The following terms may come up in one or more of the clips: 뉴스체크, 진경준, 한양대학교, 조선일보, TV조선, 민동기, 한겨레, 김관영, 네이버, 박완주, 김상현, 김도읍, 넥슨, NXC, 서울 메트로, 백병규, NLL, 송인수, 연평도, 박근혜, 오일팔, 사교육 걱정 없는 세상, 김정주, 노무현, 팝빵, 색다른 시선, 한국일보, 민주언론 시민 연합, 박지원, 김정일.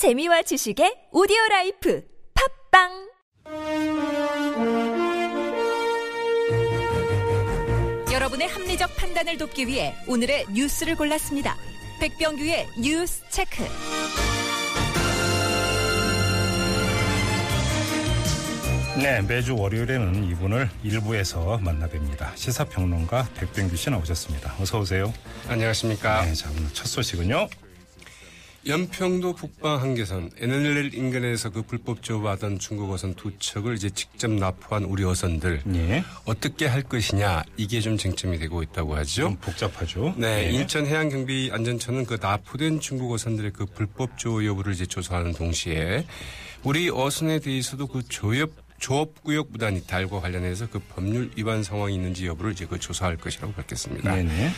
재미와 지식의 오디오라이프 팝빵 여러분의 합리적 판단을 돕기 위해 오늘의 뉴스를 골랐습니다. 백병규의 뉴스체크. 네, 매주 월요일에는 이분을 1부에서 만나뵙니다. 시사평론가 백병규 씨 나오셨습니다. 어서 오세요. 안녕하십니까. 네, 자, 오늘 첫 소식은요. 연평도 북방 한계선 NLL 인근에서 그 불법 조업하던 중국 어선 두 척을 이제 직접 납포한 우리 어선들 네. 어떻게 할 것이냐 이게 좀 쟁점이 되고 있다고 하죠. 좀 복잡하죠. 네, 네. 인천해양경비안전처는 그 납포된 중국 어선들의 그 불법 조업 여부를 이제 조사하는 동시에 우리 어선에 대해서도 그 조업구역 무단 이탈과 관련해서 그 법률 위반 상황이 있는지 여부를 이제 그 조사할 것이라고 밝혔습니다. 네네.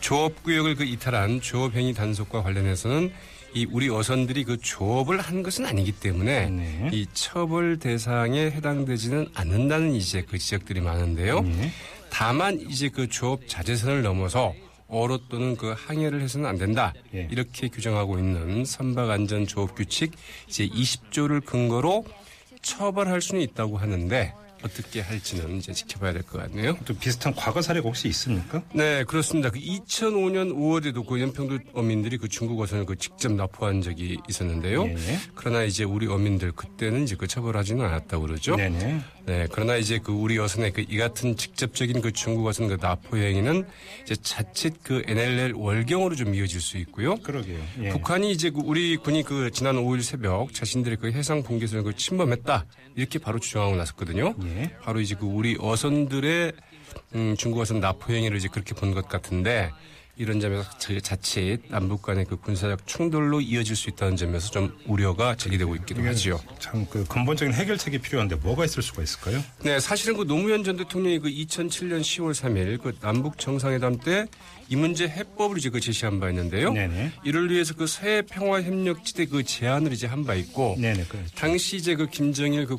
조업구역을 그 이탈한 조업행위 단속과 관련해서는 이 우리 어선들이 그 조업을 한 것은 아니기 때문에 네. 이 처벌 대상에 해당되지는 않는다는 이제 그 지적들이 많은데요. 네. 다만 이제 그 조업 자제선을 넘어서 어로 또는 그 항해를 해서는 안 된다. 네. 이렇게 규정하고 있는 선박안전조업규칙 이제 20조를 근거로 처벌할 수는 있다고 하는데 어떻게 할지는 이제 지켜봐야 될 것 같네요. 또 비슷한 과거 사례가 혹시 있습니까? 네, 그렇습니다. 그 2005년 5월에도 그 연평도 어민들이 그 중국 어선을 그 직접 납포한 적이 있었는데요. 네네. 그러나 이제 우리 어민들 그때는 이제 그 처벌하지는 않았다고 그러죠. 네네. 네, 그러나 이제 그 우리 어선의 그 이 같은 직접적인 그 중국 어선 그 납포 행위는 이제 자칫 그 NLL 월경으로 좀 이어질 수 있고요. 그러게요. 예. 북한이 이제 그 우리 군이 그 지난 5일 새벽 자신들의 그 해상 봉계선을 그 침범했다 이렇게 바로 주장하고 나섰거든요. 예. 바로 이제 그 우리 어선들의 중국 어선 납포 행위를 이제 그렇게 본 것 같은데. 이런 점에서 자칫 남북 간의 그 군사적 충돌로 이어질 수 있다는 점에서 좀 우려가 제기되고 있기도 하지요. 참 그 근본적인 해결책이 필요한데 뭐가 있을 수가 있을까요? 네, 사실은 그 노무현 전 대통령이 그 2007년 10월 3일 그 남북 정상회담 때 이 문제 해법을 이제 그 제시한 바 있는데요. 네네. 이를 위해서 그 서해 평화 협력지대 그 제안을 이제 한 바 있고, 네네, 그렇죠. 당시 이제 그 김정일 그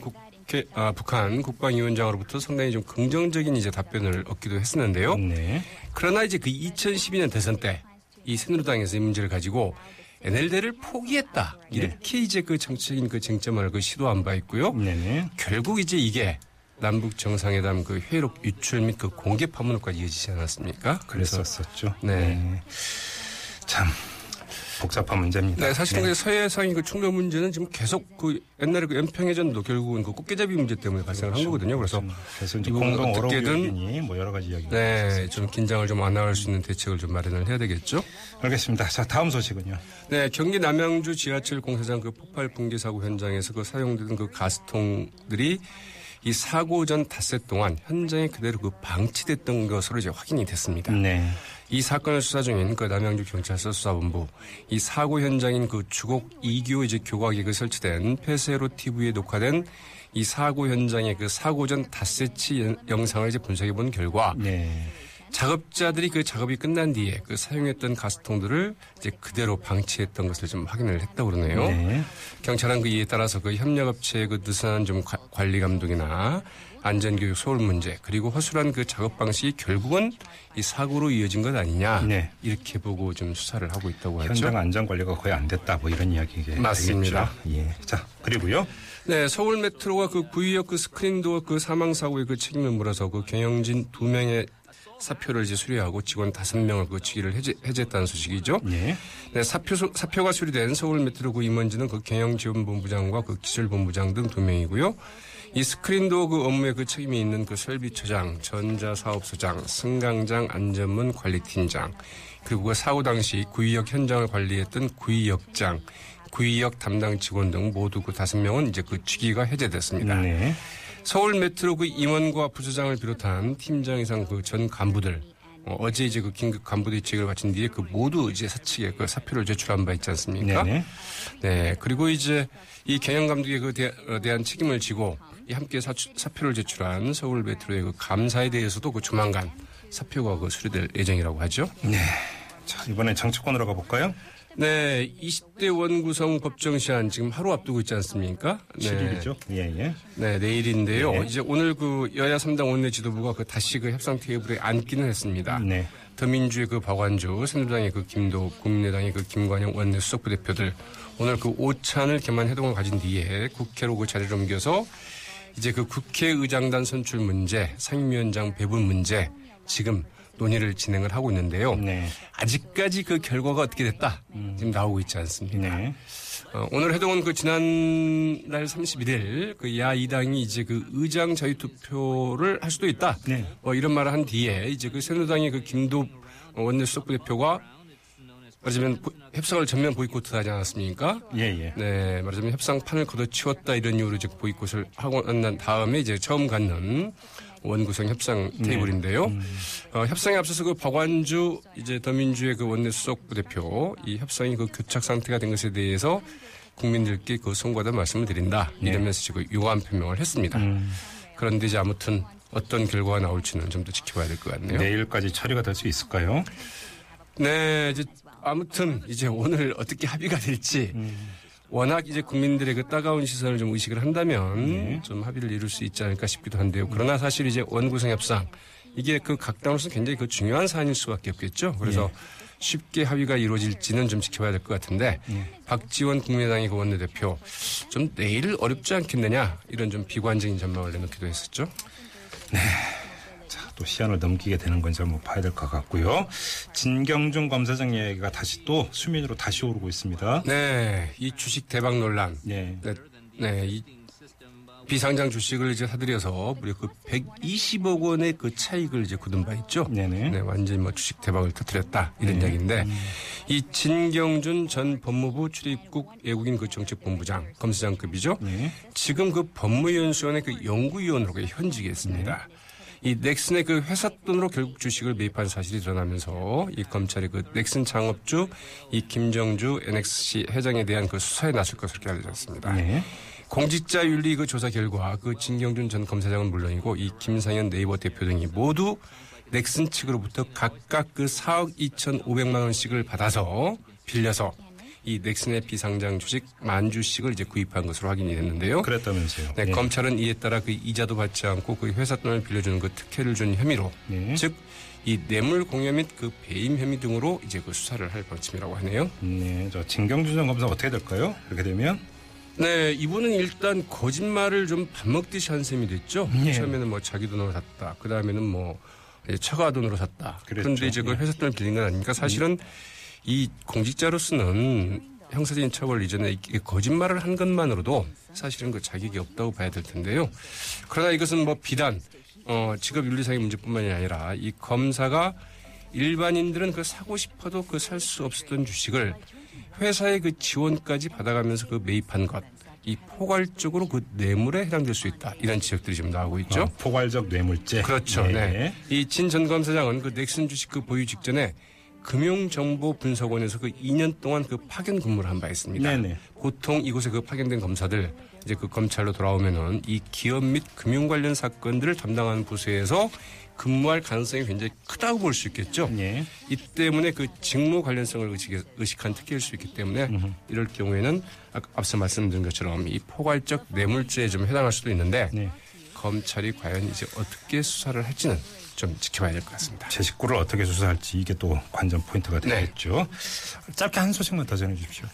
북한 국방위원장으로부터 상당히 좀 긍정적인 이제 답변을 얻기도 했었는데요. 네. 그러나 이제 그 2012년 대선 때 이 새누리당에서 이 문제를 가지고 NLL을 포기했다. 이렇게 네. 이제 그 정치적인 그 쟁점을 그 시도한 바 있고요. 네네. 결국 이제 이게 남북 정상회담 그 회의록 유출 및 그 공개 파문까지 이어지지 않았습니까? 그랬었죠. 네. 네. 참. 복잡한 문제입니다. 네, 사실은 네. 서해상의 그 충돌 문제는 지금 계속 그 옛날에 그 연평해전도 결국은 그 꽃게잡이 문제 때문에 발생을 그렇죠. 한 거거든요. 그래서 계속 이제 공동 어려움이니 뭐 여러 가지 이야기가 네, 좀 긴장을 좀 완화할 수 있는 대책을 좀 마련을 해야 되겠죠. 알겠습니다. 자, 다음 소식은요. 네, 경기 남양주 지하철 공사장 그 폭발 붕괴 사고 현장에서 그 사용되던 그 가스통들이 이 사고 전 닷새 동안 현장에 그대로 그 방치됐던 것으로 이제 확인이 됐습니다. 네. 이 사건을 수사 중인 그 남양주 경찰서 수사본부 이 사고 현장인 그 주곡 2교 이제 교각에 그 설치된 폐쇄로 TV에 녹화된 이 사고 현장의 그 사고 전 닷새치 영상을 이제 분석해 본 결과 네. 작업자들이 그 작업이 끝난 뒤에 그 사용했던 가스통들을 이제 그대로 방치했던 것을 좀 확인을 했다고 그러네요. 네. 경찰은 그 이에 따라서 그 협력업체의 그 느슨한 좀 관리 감독이나 안전교육 소홀 문제 그리고 허술한 그 작업 방식이 결국은 이 사고로 이어진 것 아니냐 네. 이렇게 보고 좀 수사를 하고 있다고 하죠. 현장 안전 관리가 거의 안 됐다 뭐 이런 이야기가 맞습니다. 되겠죠. 예. 자 그리고요. 네, 서울 메트로가 그 구의역 그 스크린도어 그 사망 사고의 그 책임을 물어서 그 경영진 2명의 사표를 이제 수리하고 직원 5명을 그 직위를 해제했다는 소식이죠. 네. 네, 사표가 수리된 서울 메트로 그 임원진은 그 경영지원본부장과 그 기술본부장 등 2명이고요. 이 스크린도어 그 업무에 그 책임이 있는 그 설비처장, 전자사업소장, 승강장, 안전문 관리팀장, 그리고 그 사고 당시 구의역 현장을 관리했던 구의역장, 구의역 담당 직원 등 모두 그 5명은 이제 그 직위가 해제됐습니다. 네. 서울 메트로 그 임원과 부서장을 비롯한 팀장 이상 그 전 간부들 어제 이제 그 긴급 간부 대책을 마친 뒤에 그 모두 이제 사측에 그 사표를 제출한 바 있지 않습니까? 네네. 네. 그리고 이제 이 경영 감독에 그 대한 책임을 지고 함께 사표를 제출한 서울 메트로의 그 감사에 대해서도 그 조만간 사표가 그 수리될 예정이라고 하죠. 네. 자, 이번에 정치권으로 가볼까요? 네, 20대 원구성 법정 시한 지금 하루 앞두고 있지 않습니까? 네. 7일이죠. 예, 예. 네, 내일인데요. 예. 이제 오늘 그 여야 3당 원내 지도부가 그 다시 그 협상 테이블에 앉기는 했습니다. 네. 더민주의 그 박완주, 새누리당의 그 김도읍, 국민의당의 그 김관영 원내 수석부대표들 오늘 그 오찬을 개만 해동을 가진 뒤에 국회로 그 자리를 옮겨서 이제 그 국회의장단 선출 문제, 상임위원장 배분 문제 지금 논의를 진행을 하고 있는데요. 네. 아직까지 그 결과가 어떻게 됐다 지금 나오고 있지 않습니다. 네. 오늘 해동은 그 지난달 31일 그 야 2당이 이제 그 의장 자유 투표를 할 수도 있다. 네. 이런 말을 한 뒤에 이제 그 새누리당의 그 김도읍 원내수석부대표가 말하자면 협상을 전면 보이콧하지 않았습니까? 예예. 네, 말하자면 협상판을 걷어치웠다 이런 이유로 이제 보이콧을 하고 난 다음에 이제 처음 갖는 원구성 협상 테이블인데요. 협상에 앞서서 그 박완주 이제 더민주의 그 원내 수석부대표 이 협상이 그 교착 상태가 된 것에 대해서 국민들께 그 송구하다 말씀을 드린다 이러면서 지금 요한 표명을 했습니다. 그런데 이제 아무튼 어떤 결과가 나올지는 좀 더 지켜봐야 될 것 같네요. 내일까지 처리가 될 수 있을까요? 네, 이제 아무튼 이제 오늘 어떻게 합의가 될지. 워낙 이제 국민들의 그 따가운 시선을 좀 의식을 한다면 좀 합의를 이룰 수 있지 않을까 싶기도 한데요. 그러나 사실 이제 원구성 협상 이게 그 각 당으로서 굉장히 그 중요한 사안일 수밖에 없겠죠. 그래서 쉽게 합의가 이루어질지는 좀 지켜봐야 될 것 같은데 박지원 국민의당의 그 원내대표 좀 내일 어렵지 않겠느냐 이런 좀 비관적인 전망을 내놓기도 했었죠. 네. 또 시한을 넘기게 되는 건지 한번 봐야 될 것 같고요. 진경준 검사장 얘기가 다시 또 수면으로 다시 오르고 있습니다. 네, 이 주식 대박 논란. 네, 이 비상장 주식을 이제 사들여서 무려 그 120억 원의 그 차익을 이제 거둔 바 있죠. 네네. 네, 완전히 뭐 주식 대박을 터뜨렸다 이런 이야기인데 이 진경준 전 법무부 출입국 외국인 그 정책본부장 검사장급이죠. 네. 지금 그 법무연수원의 그 연구위원으로 현직에 있습니다. 이 넥슨의 그 회사 돈으로 결국 주식을 매입한 사실이 드러나면서 이 검찰이 그 넥슨 창업주 이 김정주 NXC 회장에 대한 그 수사에 나설 것으로 알려졌습니다. 네. 공직자윤리 그 조사 결과 그 진경준 전 검사장은 물론이고 이 김상현 네이버 대표 등이 모두 넥슨 측으로부터 각각 그 4억 2,500만 원씩을 받아서 빌려서 이 넥슨의 비상장 주식 10,000주씩을 이제 구입한 것으로 확인이 됐는데요. 그랬다면서요. 네, 예. 검찰은 이에 따라 그 이자도 받지 않고 그 회사 돈을 빌려주는 그 특혜를 준 혐의로, 즉 이 뇌물 공여 및 그 배임 혐의 등으로 이제 그 수사를 할 방침이라고 하네요. 네, 저 진경준 전 검사 어떻게 될까요? 이렇게 되면? 네, 이분은 일단 거짓말을 좀 밥 먹듯이 한 셈이 됐죠. 처음에는 뭐 자기 돈으로 샀다. 그 다음에는 뭐 처가 돈으로 샀다. 그랬죠. 그런데 이제 그 회사 돈을 빌린 건 아닙니까? 사실은. 이 공직자로서는 형사적인 처벌 이전에 거짓말을 한 것만으로도 사실은 그 자격이 없다고 봐야 될 텐데요. 그러나 이것은 뭐 비단 직업 윤리상의 문제뿐만이 아니라 이 검사가 일반인들은 그 사고 싶어도 그 살 수 없었던 주식을 회사의 그 지원까지 받아가면서 그 매입한 것. 이 포괄적으로 그 뇌물에 해당될 수 있다. 이런 지적들이 지금 나오고 있죠. 포괄적 뇌물죄. 그렇죠. 네. 네. 이 진 전 검사장은 그 넥슨 주식 그 보유 직전에 금융정보분석원에서 그 2년 동안 그 파견 근무를 한 바 있습니다. 네네. 보통 이곳에 그 파견된 검사들 이제 그 검찰로 돌아오면은 이 기업 및 금융 관련 사건들을 담당하는 부서에서 근무할 가능성이 굉장히 크다고 볼 수 있겠죠. 네. 이 때문에 그 직무 관련성을 의식한 특혜일 수 있기 때문에 이럴 경우에는 앞서 말씀드린 것처럼 이 포괄적 뇌물죄에 좀 해당할 수도 있는데 검찰이 과연 이제 어떻게 수사를 할지는 좀 지켜봐야 될 것 같습니다. 제 식구를 어떻게 수사할지 이게 또 관전 포인트가 되겠죠. 네. 짧게 한 소식만 더 전해주십시오.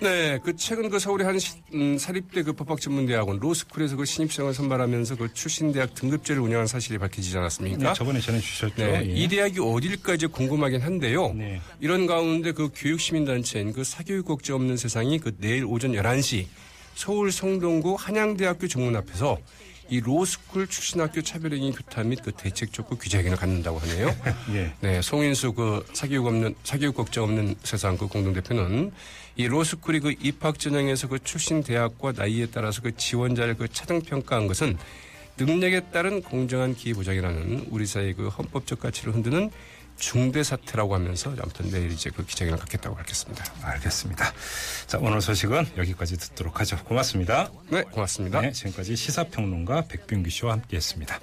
네, 그 최근 그 서울의 한 사립대 그 법학전문대학원 로스쿨에서 그 신입생을 선발하면서 그 출신 대학 등급제를 운영한 사실이 밝혀지지 않았습니까? 네, 저번에 전해주셨죠. 네, 예. 이 대학이 어딜까 이제 궁금하긴 한데요. 네. 이런 가운데 그 교육시민단체인 그 사교육 걱정 없는 세상이 그 내일 오전 11시 서울 성동구 한양대학교 정문 앞에서 이 로스쿨 출신 학교 차별행위 규탄 및 그 대책 촉구 기자회견을 갖는다고 하네요. 예. 네, 송인수 그 사교육 걱정 없는 세상 그 공동대표는 이 로스쿨이 그 입학 전형에서 그 출신 대학과 나이에 따라서 그 지원자를 그 차등 평가한 것은 능력에 따른 공정한 기회 보장이라는 우리 사회의 그 헌법적 가치를 흔드는 중대 사태라고 하면서 아무튼 내일 이제 그 기자회견을 갖겠다고 밝혔습니다. 알겠습니다. 자, 오늘 소식은 여기까지 듣도록 하죠. 고맙습니다. 네, 고맙습니다. 네, 지금까지 시사평론가 백병규 씨와 함께했습니다.